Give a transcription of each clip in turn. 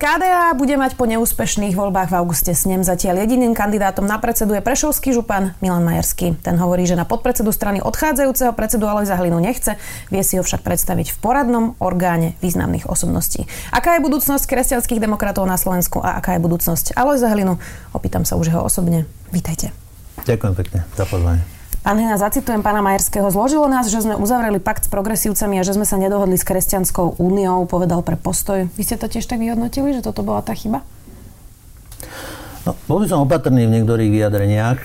KDH bude mať po neúspešných voľbách v auguste snem. Zatiaľ jediným kandidátom na predsedu je prešovský župan Milan Majerský. Ten hovorí, že na podpredsedu strany odchádzajúceho predsedu Alojza Hlinu nechce, vie si ho však predstaviť v poradnom orgáne významných osobností. Aká je budúcnosť kresťanských demokratov na Slovensku a aká je budúcnosť Alojza Hlinu? Opýtam sa už jeho osobne. Vítajte. Ďakujem pekne za pozvanie. Pán Hlina, zacitujem pána Majerského. Zložilo nás, že sme uzavreli pakt s progresívcami a že sme sa nedohodli s Kresťanskou úniou, povedal pre Postoj. Vy ste to tiež tak vyhodnotili, že toto bola tá chyba? No, bol by som opatrný v niektorých vyjadreniach.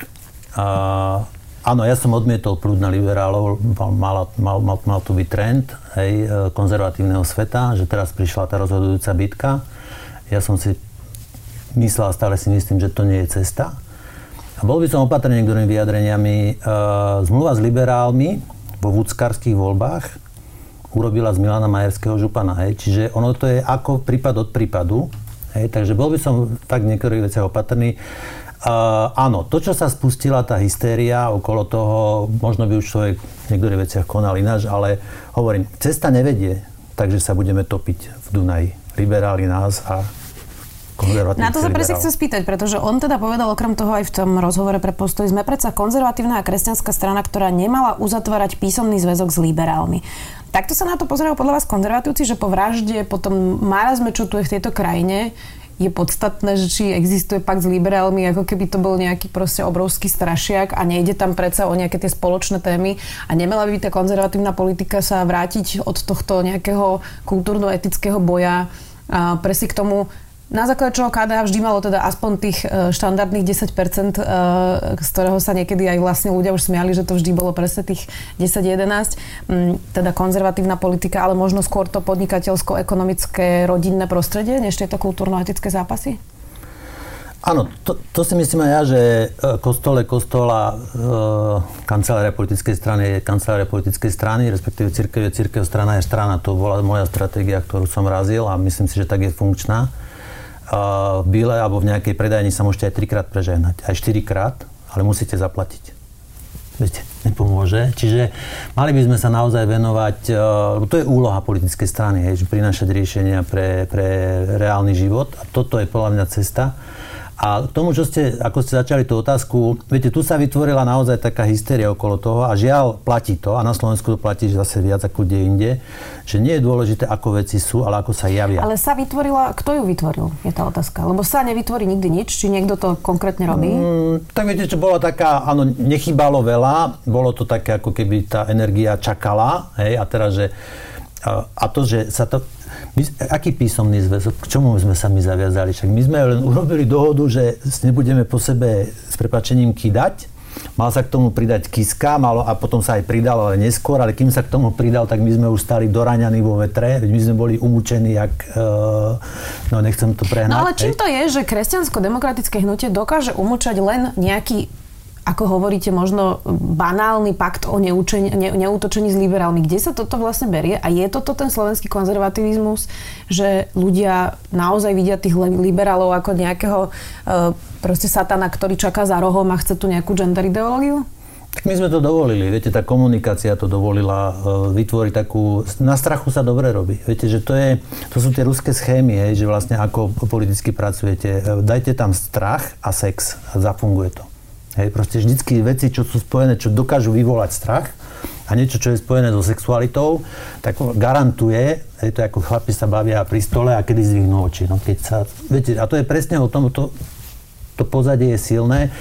Áno, ja som odmietol prúd na liberálov, mal tu byť trend konzervatívneho sveta, že teraz prišla tá rozhodujúca bitka. Ja som si myslel, stále si myslím, že to nie je cesta. A bol by som opatrný niektorými vyjadreniami. Zmluva s liberálmi vo vúckarských voľbách urobila z Milana Majerského župana. Čiže ono to je ako prípad od prípadu. Takže bol by som tak niektorých veciach opatrný. Áno, to, čo sa spustila tá hystéria okolo toho, možno by už človek v niektorých veciach konal ináč, ale hovorím, cesta nevedie, takže sa budeme topiť v Dunaji. Liberáli nás a na to sa presne chcem spýtať, pretože on teda povedal okrem toho aj v tom rozhovore pre Postoj, sme predsa konzervatívna a kresťanská strana, ktorá nemala uzatvárať písomný zväzok s liberálmi. Takto sa na to pozerajú podľa vás konzervatívci, že po vražde, potom marazme, čo tu je v tejto krajine, je podstatné, že či existuje pakt s liberálmi, ako keby to bol nejaký proste obrovský strašiak a nejde tam predsa o nejaké tie spoločné témy a nemala by tá konzervatívna politika sa vrátiť od tohto nejakého kultúrno-etického boja a presne k tomu, na základe čoho KDH vždy malo teda aspoň tých štandardných 10%, z ktorého sa niekedy aj vlastne ľudia už smiali, že to vždy bolo presne tých 10-11, teda konzervatívna politika, ale možno skôr to podnikateľsko-ekonomické rodinné prostredie, než tieto kultúrno-etické zápasy? Áno, to si myslím aj ja, že kancelária politickej strany je kancelária politickej strany, respektíve cirkev je cirkev, strana je strana. To bola moja stratégia, ktorú som razil a myslím si, že tak je funkčná. V bíle alebo v nejakej predajni sa môžete aj 3-krát prežehnať, aj 4-krát, ale musíte zaplatiť. Viete, nepomôže. Čiže mali by sme sa naozaj venovať, lebo to je úloha politickej strany, že prinášať riešenia pre reálny život a toto je podľa mňa cesta. A k tomu, ako ste začali tú otázku, viete, tu sa vytvorila naozaj taká hystéria okolo toho a žiaľ platí to a na Slovensku to platí zase viac ako kde inde, že nie je dôležité, ako veci sú, ale ako sa javia. Ale sa vytvorila, kto ju vytvoril, je tá otázka. Lebo sa nevytvorí nikdy nič, či niekto to konkrétne robí? Tak viete, čo bola taká, áno, nechybalo veľa, bolo to také, ako keby tá energia čakala, a teraz, že a to, že sa to... Aký písomný zväzok? K čomu sme sa zaviazali? Však my sme len urobili dohodu, že nebudeme po sebe s prepáčením kýdať. Mal sa k tomu pridať Kiska, a potom sa aj pridalo, ale neskôr. Ale kým sa k tomu pridal, tak my sme už stali doráňaní vo vetre. My sme boli umúčení, no nechcem to prehnať. No ale čím to je, že kresťansko-demokratické hnutie dokáže umúčať len nejaký, ako hovoríte, možno banálny pakt o neútočení s liberálmi. Kde sa toto vlastne berie? A je toto ten slovenský konzervativizmus, že ľudia naozaj vidia tých liberálov ako nejakého proste satana, ktorý čaká za rohom a chce tu nejakú gender ideológiu? Tak my sme to dovolili. Viete, tá komunikácia to dovolila vytvoriť takú... Na strachu sa dobre robí. Viete, že to sú tie ruské schémy, že vlastne ako politicky pracujete. Dajte tam strach a sex a zafunguje to. Proste vždycky veci, čo sú spojené, čo dokážu vyvolať strach a niečo, čo je spojené so sexualitou, tak garantuje, to je ako chlapi sa bavia pri stole a kedy zvihnú oči. No, viete, a to je presne o tom, to pozadie je silné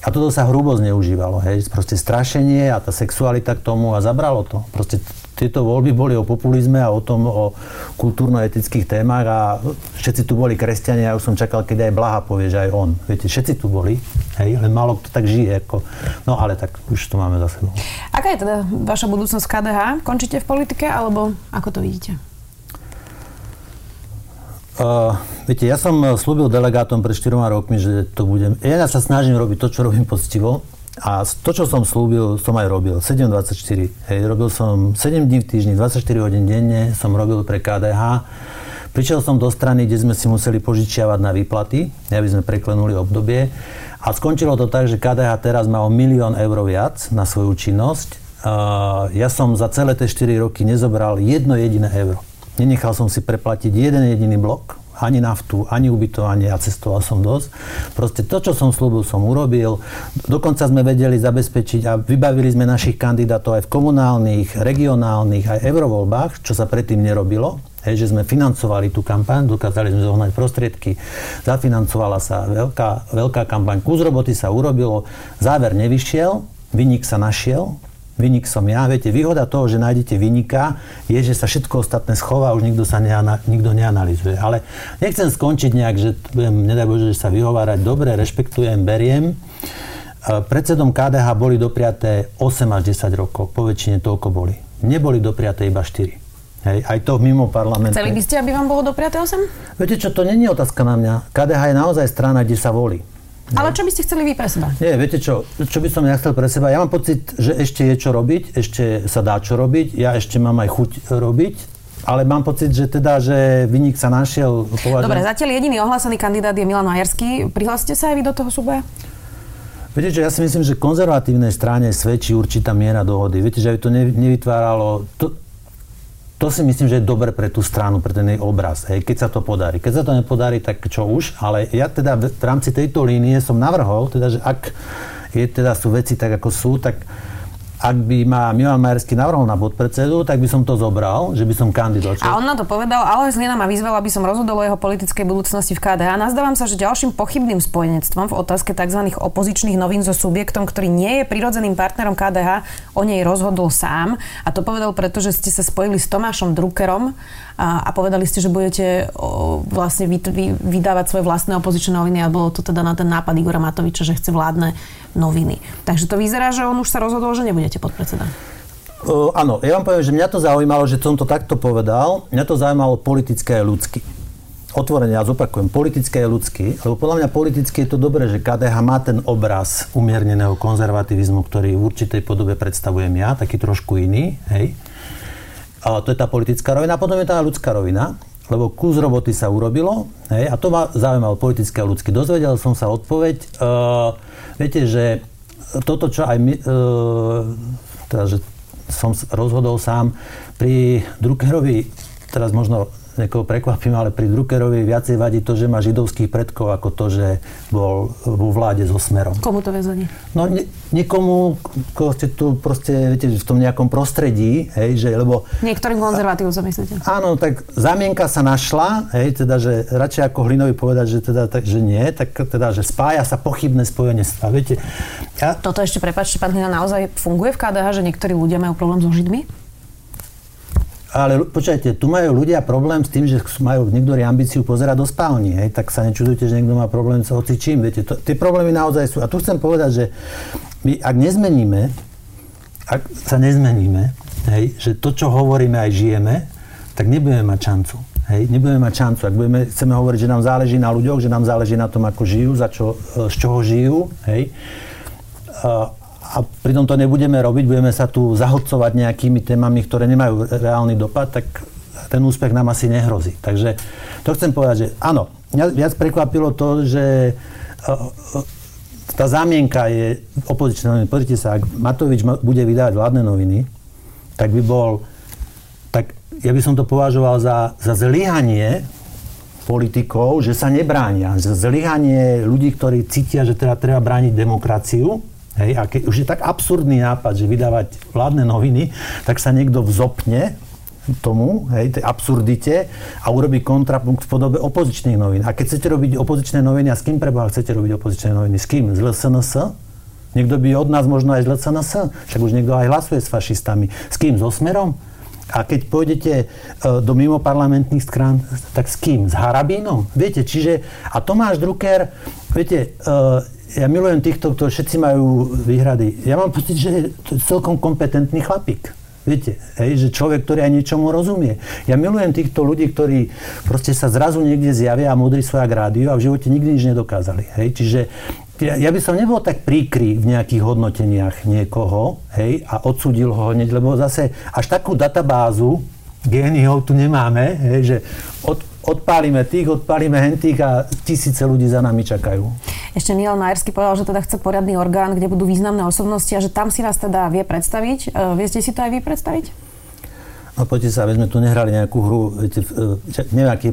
a toto sa hrubo zneužívalo. Proste strašenie a tá sexualita k tomu a zabralo to. Proste tieto voľby boli o populizme a o tom, o kultúrno-etických témach a všetci tu boli kresťania, ja už som čakal, keď aj Blaha povie, že aj on. Viete, všetci tu boli, len málo kto tak žije. No ale tak už to máme za sebou. Aká je teda vaša budúcnosť KDH? Končíte v politike alebo ako to vidíte? Viete, ja som slúbil delegátom pred 4 rokmi, že to budem... Ja sa snažím robiť to, čo robím poctivo a to, čo som slúbil, som aj robil. 7-24. Robil som 7 dní v týždni, 24 hodín denne som robil pre KDH. Prišiel som do strany, kde sme si museli požičiavať na výplaty, aby sme preklenuli obdobie. A skončilo to tak, že KDH teraz má o 1 000 000 eur viac na svoju činnosť. Ja som za celé tie 4 roky nezobral jedno jediné euro. Nenechal som si preplatiť jeden jediný blok, ani naftu, ani ubytovanie, a cestoval som dosť. Proste to, čo som slúbil, som urobil. Dokonca sme vedeli zabezpečiť a vybavili sme našich kandidátov aj v komunálnych, regionálnych, aj eurovoľbách, čo sa predtým nerobilo. Hej, že sme financovali tú kampaň, dokázali sme zohnať prostriedky, zafinancovala sa veľká kampaň. Kus roboty sa urobilo, záver nevyšiel, vinník sa našiel. Viník som ja. Viete, výhoda toho, že nájdete viníka, je, že sa všetko ostatné schová, už nikto neanalizuje. Ale nechcem skončiť nejak, že budem, nedaj Bože, že sa vyhovárať. Dobre, rešpektujem, beriem. Predsedom KDH boli dopriaté 8 až 10 rokov. Po väčšine toľko boli. Neboli dopriaté iba 4. Hej, aj to mimo parlamentu. Chceli by ste, aby vám bolo dopriaté 8? Viete čo, to nie je otázka na mňa. KDH je naozaj strana, kde sa volí. Nie. Ale čo by ste chceli vy pre seba? Nie, viete čo by som ja chcel pre seba? Ja mám pocit, že ešte je čo robiť, ešte sa dá čo robiť, ja ešte mám aj chuť robiť, ale mám pocit, že teda, že vinník sa našiel. Dobre, zatiaľ jediný ohlásený kandidát je Milan Majerský. Prihláste sa aj vy do toho súboja? Viete čo, ja si myslím, že konzervatívnej strane svedčí určitá miera dohody. Viete, že by to nevytváralo... To si myslím, že je dobre pre tú stranu, pre ten jej obraz, hej, keď sa to podarí. Keď sa to nepodarí, tak čo už, ale ja teda v rámci tejto línie som navrhol, teda, že ak je, teda sú veci tak, ako sú, tak ak by ma Milan Majerský navrhol na podpredsedu, tak by som to zobral, že by som kandidoval. A on na to povedal, Alojza Hlina ma vyzvala, aby som rozhodol o jeho politickej budúcnosti v KDH. Nazdávam sa, že ďalším pochybným spojenectvom v otázke tzv. Opozičných novín so subjektom, ktorý nie je prirodzeným partnerom KDH, o nej rozhodol sám. A to povedal preto, že ste sa spojili s Tomášom Druckerom a povedali ste, že budete vlastne vydávať svoje vlastné opozičné noviny, a bolo to teda na ten nápad Igora Matoviča, že chce vládne noviny. Takže to vyzerá, že on už sa rozhodol, že nebude podpredseda. Áno, ja vám poviem, že mňa to zaujímalo, že som to takto povedal. Mňa to zaujímalo politické a ľudské. Otvorene, ja zopakujem, politické a ľudské. Lebo podľa mňa politické je to dobré, že KDH má ten obraz umierneného konzervativizmu, ktorý v určitej podobe predstavujem ja, taký trošku iný. Hej. A to je tá politická rovina. A potom je tá ľudská rovina. Lebo kus roboty sa urobilo. Hej. A to ma zaujímalo, politické a ľudské. Dozvedel som sa odpoveď. Viete, že toto, čo aj my, teda, že som rozhodol sám, pri Druckerovi, teraz možno niekoho prekvapím, ale pri Druckerovi viacej vadí to, že má židovských predkov, ako to, že bol vo vláde so Smerom. Komu to väzenie? No niekomu, koho ste tu proste, viete, v tom nejakom prostredí, hej, že, lebo... Niektorým konzervatívom sa myslíte. Áno, tak zamienka sa našla, hej, teda, že radšej ako Hlinovi povedať, že teda, tak, že nie, tak teda, že spája sa pochybné spojenectvá, viete. Ja... Toto ešte, prepáčte, pán Hlina, naozaj funguje v KDH, že niektorí ľudia majú problém so Židmi? Ale počkajte, tu majú ľudia problém s tým, že majú niektorí ambíciu pozerať do spálni, hej, tak sa nečudujte, že niekto má problém s hocičím, viete, tie problémy naozaj sú. A tu chcem povedať, že my, ak sa nezmeníme, hej, že to, čo hovoríme, aj žijeme, tak nebudeme mať šancu, hej, ak chceme hovoriť, že nám záleží na ľuďoch, že nám záleží na tom, ako žijú, z čoho žijú, hej, a pritom to nebudeme robiť, budeme sa tu zahodcovať nejakými témami, ktoré nemajú reálny dopad, tak ten úspech nám asi nehrozí. Takže to chcem povedať, že áno, mňa viac prekvapilo to, že tá zámienka je opozičná novina. Pozrite sa, ak Matovič bude vydávať vládne noviny, tak by bol, tak ja by som to považoval za zlyhanie politikov, že sa nebránia, že zlyhanie ľudí, ktorí cítia, že teda treba brániť demokraciu. Hej, a keď už je tak absurdný nápad, že vydávať vládne noviny, tak sa niekto vzopne tomu, hej, tej absurdite a urobí kontrapunkt v podobe opozičných novín. A keď chcete robiť opozičné noviny, a s kým preboha chcete robiť opozičné noviny? S kým? Z LSNS? Niekto by od nás možno aj z LSNS? Však už niekto aj hlasuje s fašistami. S kým? So Smerom? A keď pôjdete do mimoparlamentných strán, tak s kým? S Harabínom? Viete, čiže... A Tomáš Drucker, viete, ja milujem týchto, ktorí všetci majú výhrady. Ja mám pocit, že je celkom kompetentný chlapík. Viete, hej, že človek, ktorý aj niečomu rozumie. Ja milujem týchto ľudí, ktorí proste sa zrazu niekde zjavia a modrí svojak rádiu a v živote nikdy nič nedokázali. Hej, čiže ja by som nebol tak príkry v nejakých hodnoteniach niekoho, hej, a odsúdil ho hneď, lebo zase až takú databázu géniov tu nemáme, hej, že od odpálime tých, odpálime hentých a tisíce ľudí za nami čakajú. Ešte Milan Majerský povedal, že teda chce poriadny orgán, kde budú významné osobnosti a že tam si nás teda vie predstaviť. Viete si to aj vy predstaviť? No poďte sa, veď sme tu nehrali nejakú hru. Neviem, aký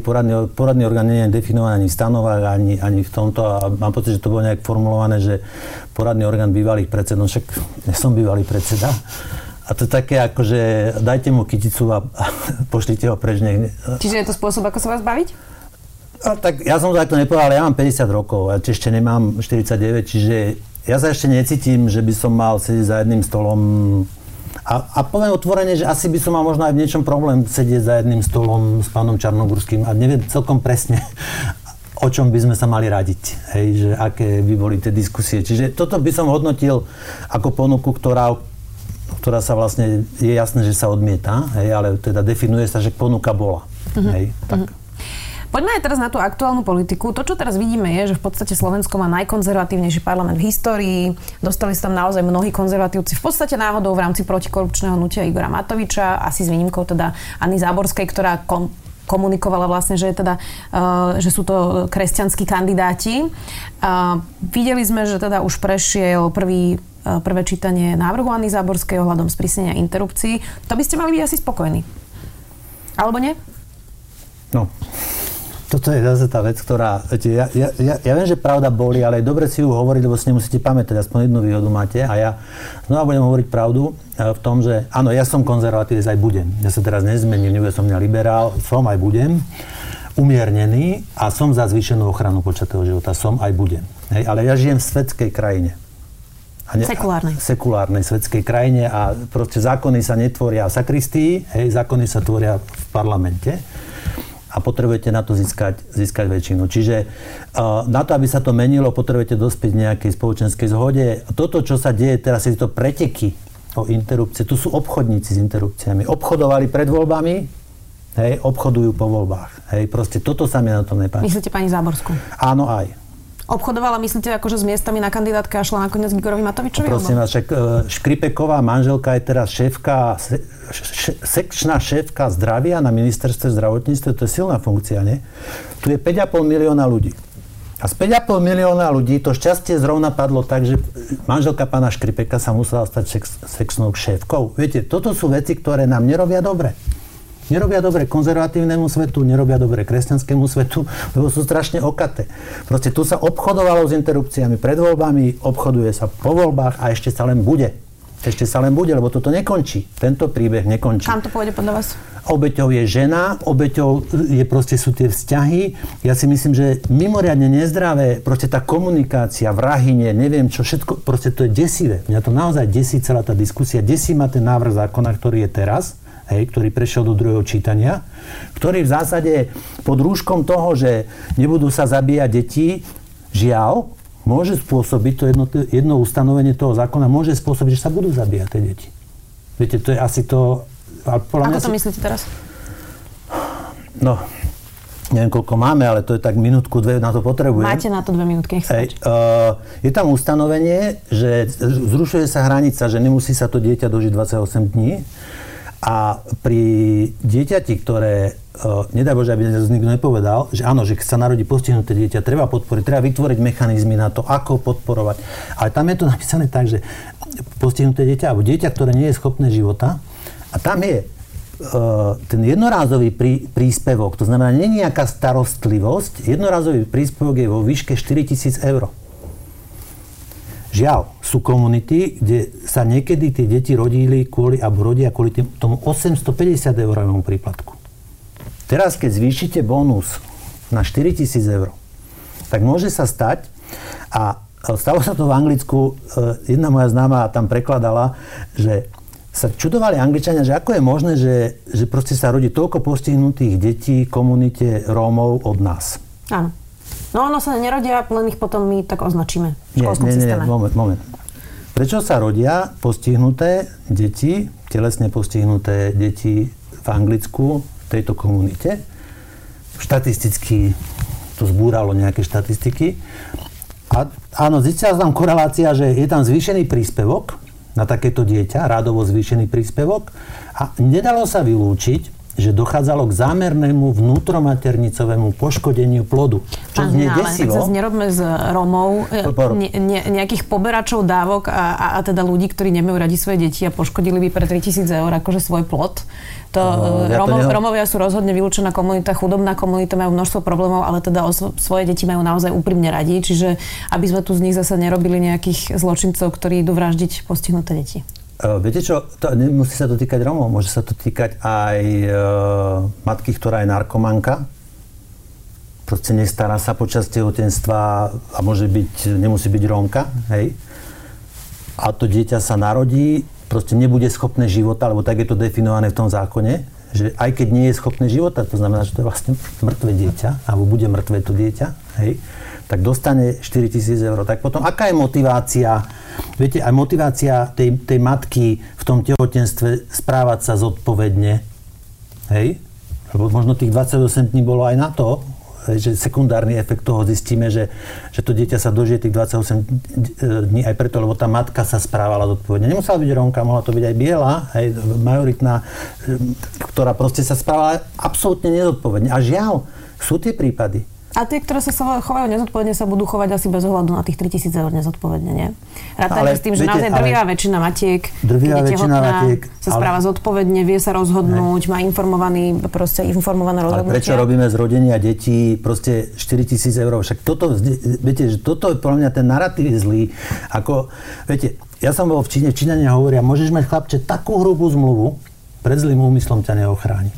poradný orgán nie je definovaný ani v stanovách, ani v tomto. A mám pocit, že to bolo nejak formulované, že poradný orgán bývalých predsedov. Však ja som bývalý predseda. A to také ako, že dajte mu kyticu a pošlite ho preč niekde. Čiže je to spôsob, ako sa vás baviť? A tak ja som to aj to nepovedal, ale ja mám 50 rokov a ešte nemám 49, čiže ja sa ešte necítim, že by som mal sedieť za jedným stolom. A poviem otvorene, že asi by som mal možno aj v niečom problém sedieť za jedným stolom s pánom Čarnogurským a neviem celkom presne, o čom by sme sa mali radiť, hej, že aké by boli tie diskusie. Čiže toto by som hodnotil ako ponuku, ktorá sa vlastne, je jasné, že sa odmieta, hej, ale teda definuje sa, že ponuka bola. Hej, tak. Poďme aj teraz na tú aktuálnu politiku. To, čo teraz vidíme, je, že v podstate Slovensko má najkonzervatívnejší parlament v histórii. Dostali sa tam naozaj mnohí konzervatívci v podstate náhodou v rámci protikorupčného hnutia Igora Matoviča, asi s výnimkou teda Anny Záborskej, ktorá komunikovala vlastne, že, teda, že sú to kresťanskí kandidáti. Videli sme, že teda už prešiel prvé čítanie návrhu Anny Záborskej ohľadom sprísnenia interrupcií. To by ste mali byť asi spokojní. Alebo nie? No, toto je zase tá vec, ktorá... Ja viem, že pravda boli, ale je dobre si ju hovoriť, lebo si nemusíte pamätať. Aspoň jednu výhodu máte. A ja znova budem hovoriť pravdu v tom, že áno, ja som konzervatívec, aj budem. Ja sa teraz nezmením, nebude som mňa liberál, som aj budem. Umiernený a som za zvýšenú ochranu počatého života. Som aj budem. Hej, ale ja žijem v svetskej krajine. Sekulárnej svetskej krajine a proste zákony sa netvoria v sakristii, hej, zákony sa tvoria v parlamente a potrebujete na to získať väčšinu. Čiže na to, aby sa to menilo, potrebujete dospieť nejakej spoločenskej zhode. Toto, čo sa deje teraz, je to preteky o interrupcie. Tu sú obchodníci s interrupciami. Obchodovali pred voľbami, hej, obchodujú po voľbách. Hej, proste toto sa mi na tom nepáči. Myslíte pani Záborskú? Áno, aj. Obchodovala, myslíte, akože s miestami na kandidátke a šla nakoniec k Igorovi Matovičovi? Prosím vás, Škripeková, manželka, je teraz šéfka, sekčná šéfka zdravia na ministerstve zdravotníctva. To je silná funkcia, nie? Tu je 5,5 milióna ľudí. A z 5,5 milióna ľudí to šťastie zrovna padlo tak, že manželka pána Škripeka sa musela stať sekčnou šéfkou. Viete, toto sú veci, ktoré nám nerobia dobre. Nerobia dobre konzervatívnemu svetu, nerobia dobre kresťanskému svetu, lebo sú strašne okaté. Proste tu sa obchodovalo s interrupciami pred voľbami, obchoduje sa po voľbách a ešte sa len bude. Ešte sa len bude, lebo toto nekončí. Tento príbeh nekončí. Kam to pôjde podľa vás? Obeťou je žena, obeťou je proste sú tie vzťahy. Ja si myslím, že mimoriadne nezdravé, proste tá komunikácia, vrahyne, neviem čo, všetko, proste to je desivé. Mňa to naozaj desí celá tá diskusia. Desí ma ten návrh zákona, ktorý je teraz. Hej, ktorý prešiel do druhého čítania, ktorý v zásade pod rúškom toho, že nebudú sa zabíjať deti, žiaľ, môže spôsobiť, to jedno ustanovenie toho zákona, môže spôsobiť, že sa budú zabíjať tie deti. Viete, to je asi to... Ako to myslíte teraz? No, neviem, koľko máme, ale to je tak minútku, dve, na to potrebujem. Máte na to 2 minútky, nech sa páči. Je tam ustanovenie, že zrušuje sa hranica, že nemusí sa to dieťa dožiť 28 dní. A pri dieťati, ktoré, nedaj Bože, aby nikto nepovedal, že áno, že sa narodí postihnuté dieťa, treba podporiť, treba vytvoriť mechanizmy na to, ako podporovať. Ale tam je to napísané tak, že postihnuté dieťa, alebo dieťa, ktoré nie je schopné života, a tam je ten jednorázový príspevok, to znamená, nie je nejaká starostlivosť, jednorázový príspevok je vo výške 4 000 eur. Žiaľ, sú komunity, kde sa niekedy tie deti rodili kvôli tomu 850 € príplatku. Teraz, keď zvýšite bonus na 4 000 eur, tak môže sa stať, a stalo sa to v Anglicku, jedna moja známa tam prekladala, že sa čudovali Angličania, že ako je možné, že proste sa rodí toľko postihnutých detí komunite Rómov od nás. Áno. No ono sa nerodia, len ich potom my tak označíme v školskom systéme. Moment. Prečo sa rodia postihnuté deti, telesne postihnuté deti v Anglicku, v tejto komunite? Štatisticky to zbúralo nejaké štatistiky. A áno, zistila sa tam korelácia, že je tam zvýšený príspevok na takéto dieťa, rádovo zvýšený príspevok. A nedalo sa vylúčiť, že dochádzalo k zámernému vnútromaternicovému poškodeniu plodu. Čo mne desilo. Ale sa nerobme z Romov nejakých poberačov dávok a teda ľudí, ktorí nemajú radi svoje deti a poškodili by pre 3000 eur akože svoj plod. Romovia sú rozhodne vylúčená komunita, chudobná komunita, majú množstvo problémov, ale teda svoje deti majú naozaj úprimne radi. Čiže aby sme tu z nich zase nerobili nejakých zločincov, ktorí idú vraždiť postihnuté deti. Viete čo, to nemusí sa to týkať Rómov, môže sa to týkať aj matky, ktorá je narkomanka. Proste nestará sa počas tehotenstva a nemusí byť Rómka, hej. A to dieťa sa narodí, proste nebude schopné života, lebo tak je to definované v tom zákone, že aj keď nie je schopné života, to znamená, že to je vlastne mŕtve dieťa, alebo bude mŕtve to dieťa, hej, tak dostane 4 000 eur. Tak potom, aká je motivácia? Viete, aj motivácia tej matky v tom tehotenstve správať sa zodpovedne. Hej? Lebo možno tých 28 dní bolo aj na to, že sekundárny efekt toho zistíme, že to dieťa sa dožije tých 28 dní aj preto, lebo tá matka sa správala zodpovedne. Nemusela byť Rómka, mohla to byť aj biela, hej, majoritná, ktorá proste sa správala absolútne nezodpovedne. A žiaľ, sú tie prípady. A tie, ktoré sa chovajú nezodpovedne, sa budú chovať asi bez ohľadu na tých 3000 eur nezodpovedne, nie? Rátajme s tým, že naozaj drvivá väčšina matiek, sa správa zodpovedne, vie sa rozhodnúť, má informované rozhodnutia. Ale prečo robíme z rodenia detí proste 4 000 eur? Však toto, viete, že toto je pre mňa ten narratív zlý, ako, viete, ja som bol v Číne, Číňania hovoria, môžeš mať, chlapče, takú hrubú zmluvu, pred zlým úmyslom ťa neochráni.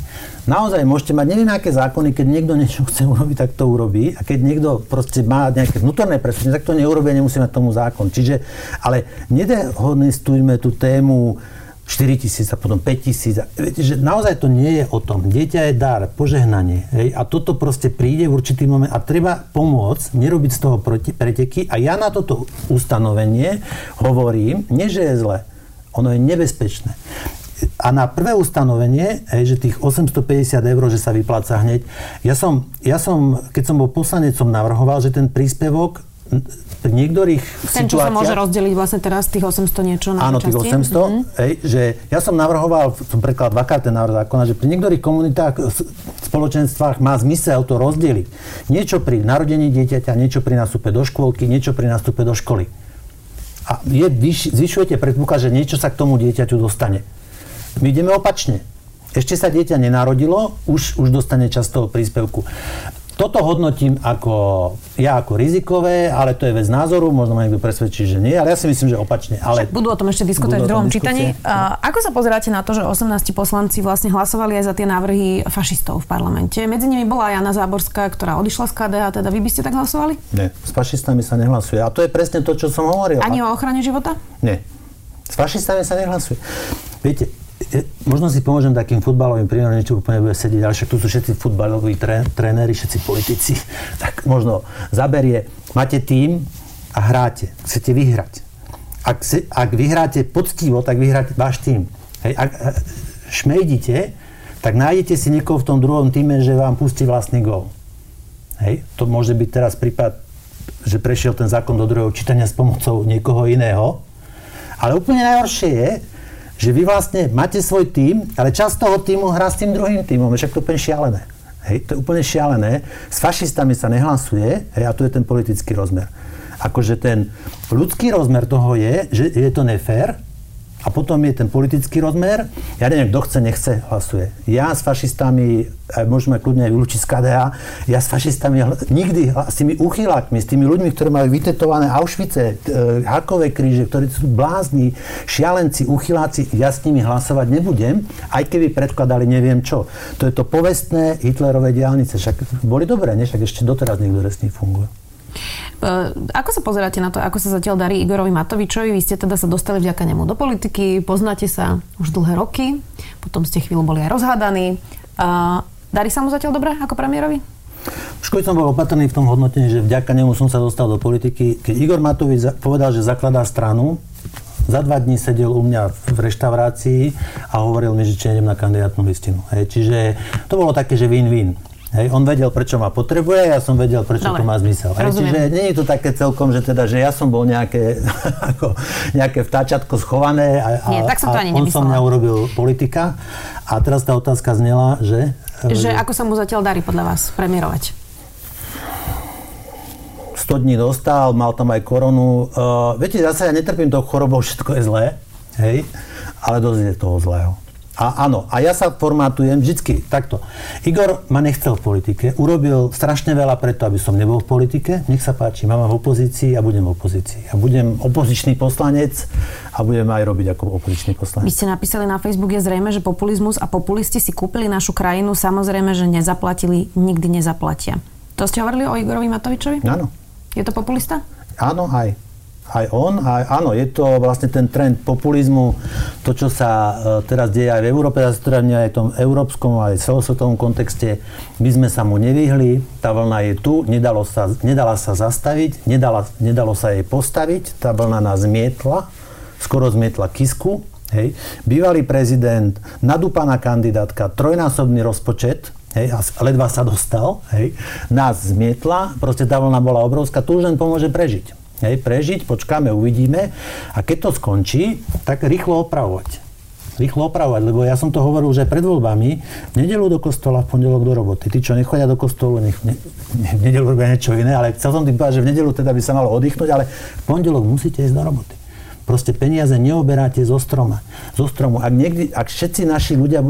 Naozaj môžete mať neviem aké zákony, keď niekto niečo chce urobiť, tak to urobí, a keď niekto proste má nejaké vnútorné presvedčenie, tak to neurobí, nemusí mať tomu zákon. Čiže, ale nedehonestujme tú tému 4 000 a potom 5 000. Viete, že naozaj to nie je o tom. Dieťa je dar, požehnanie. Hej? A toto proste príde v určitý moment a treba pomôcť, nerobiť z toho preteky. A ja na toto ustanovenie hovorím, nie že je zle, ono je nebezpečné. A na prvé ustanovenie, že tých 850 eur, že sa vypláca hneď, keď som bol poslanec, som navrhoval, že ten príspevok v niektorých situáciách... Ten, čo sa môže rozdeliť vlastne teraz, tých 800 niečo na časti? Áno, tých 800, že ja som navrhoval, som prekladal dvakrát ten návrh zákona, že pri niektorých komunitách, spoločenstvách má zmysel to rozdeliť. Niečo pri narodení dieťaťa, niečo pri nástupe do škôlky, niečo pri nástupe do školy. A zvyšujete predpoklad, že niečo sa k tomu dieťaťu dostane. My ideme opačne. Ešte sa dieťa nenarodilo, už dostane časť toho príspevku. Toto hodnotím ako rizikové, ale to je vec názoru, možno ma niekto presvedčí, že nie, ale ja si myslím, že opačne. Ale budú o tom ešte diskutovať v druhom čítaní. Ako sa pozeráte na to, že 18 poslanci vlastne hlasovali aj za tie návrhy fašistov v parlamente? Medzi nimi bola aj Anna Záborská, ktorá odišla z KDH, teda vy by ste tak hlasovali? Nie, s fašistami sa nehlasuje. A to je presne to, čo som hovoril. Ani o ochrane života? Nie. S fašistami sa nehlasuje. Viete, možno si pomôžem takým futbalovým prímerom, niečo úplne bude sedieť, ale však tu sú všetci futbaloví tréneri, všetci politici, tak možno zaberie, máte tím a hráte, chcete vyhrať. Ak vyhráte poctivo, tak vyhráte váš tím. Hej, ak šmejdite, tak nájdete si niekoho v tom druhom tíme, že vám pustí vlastný gól. Hej, to môže byť teraz prípad, že prešiel ten zákon do druhého čítania s pomocou niekoho iného, ale úplne najhoršie je, že vy vlastne máte svoj tím, ale časť toho tímu hrá s tým druhým tímom. Však to je úplne šialené. Hej, to je úplne šialené. S fašistami sa nehlasuje, hej, a tu je ten politický rozmer. Akože ten ľudský rozmer toho je, že je to nefér, a potom je ten politický rozmer. Ja neviem, kto chce, nechce, hlasuje. Ja s fašistami, môžeme kľudne aj vylúčiť z KDH, ja s fašistami nikdy, s tými uchylákmi, s tými ľuďmi, ktorí majú vytetované Auschwitze, Harkové kríže, ktorí sú blázni, šialenci, uchyláci, ja s nimi hlasovať nebudem, aj keby predkladali neviem čo. To je to povestné Hitlerové diaľnice. Však boli dobré, ne? Však ešte doteraz niekto z nich funguje. Ako sa pozeráte na to, ako sa zatiaľ darí Igorovi Matovičovi? Vy ste teda sa dostali vďaka nemu do politiky, poznáte sa už dlhé roky, potom ste chvíľu boli aj rozhádaní. Darí sa mu zatiaľ dobre ako premiérovi? Škoda, som bol opatrný v tom hodnotení, že vďaka nemu som sa dostal do politiky. Keď Igor Matovič povedal, že zakladá stranu, za 2 dní sedel u mňa v reštaurácii a hovoril mi, že či idem na kandidátnu listinu. Čiže to bolo také, že win-win. Hej, on vedel, prečo ma potrebuje, ja som vedel, prečo to má zmysel. Hej, čiže nie je to také celkom, že teda, že ja som bol nejaké vtáčatko schované a on som neurobil politika. A teraz tá otázka znela, že... Že ako sa mu zatiaľ darí podľa vás premiérovať? 100 dní dostal, mal tam aj koronu. Viete, zase ja netrpím toho chorobou, všetko je zlé, hej, ale dosť je toho zlého. A áno, a ja sa formátujem vždycky takto. Igor ma nechcel v politike, urobil strašne veľa preto, aby som nebol v politike. Nech sa páči, mám v opozícii a budem v opozícii. A budem opozičný poslanec a budem aj robiť ako opozičný poslanec. Vy ste napísali na Facebook, je zrejme, že populizmus a populisti si kúpili našu krajinu, samozrejme, že nezaplatili, nikdy nezaplatia. To ste hovorili o Igorovi Matovičovi? Áno. Je to populista? Áno, Áno, je to vlastne ten trend populizmu, to, čo sa teraz deje aj v Európe, aj v tom európskom, aj v celosvetovom kontexte. My sme sa mu nevyhli, tá vlna je tu, nedala sa zastaviť, nedalo sa jej postaviť, tá vlna nás zmietla, skoro zmietla Kisku, hej. Bývalý prezident, nadúpaná kandidátka, trojnásobný rozpočet, hej, a ledva sa dostal, hej, nás zmietla, proste tá vlna bola obrovská, tu už len pomôže prežiť. Hej, prežiť, počkáme, uvidíme a keď to skončí, tak rýchlo opravovať. Lebo ja som to hovoril už aj pred voľbami, v nedeľu do kostola, v pondelok do roboty. Tí, čo nechodia do kostolu, v nedeľu robia niečo iné, ale chcel som tým povedať, že v nedeľu teda by sa malo oddychnúť, ale v pondelok musíte ísť do roboty. Proste peniaze neoberáte zo stromu. Ak všetci naši ľudia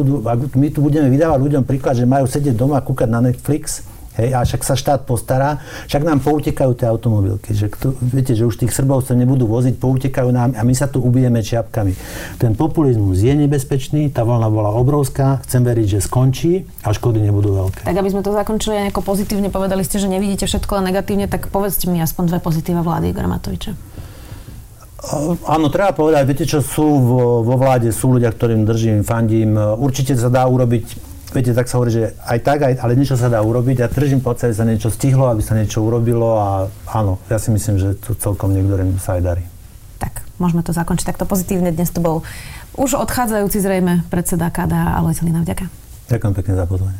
my tu budeme vydávať ľuďom príklad, že majú sedieť doma a kúkať na Netflix, hej, a však sa štát postará, však nám poutekajú tie automobilky. Že viete, že už tých Srbov sa nebudú voziť, poutekajú nám a my sa tu ubijeme čiapkami. Ten populizmus je nebezpečný, tá vlna bola obrovská, chcem veriť, že skončí a škody nebudú veľké. Tak aby sme to zakončili nejako pozitívne, povedali ste, že nevidíte všetko len negatívne, tak povedzte mi aspoň dve pozitíva vlády Igora Matoviča. Áno, treba povedať, viete čo, sú vo vláde, sú ľudia, ktorým držím, fandím, určite sa dá urobiť. Viete, tak sa hovorí, že aj tak, ale niečo sa dá urobiť. Ja držím palce, aby sa niečo stihlo, aby sa niečo urobilo a áno, ja si myslím, že to celkom niektorým sa aj darí. Tak, môžeme to zakončiť takto pozitívne. Dnes to bol už odchádzajúci zrejme predseda KDH Alojza Hlina. Vďaka. Ďakujem pekne za pozvanie.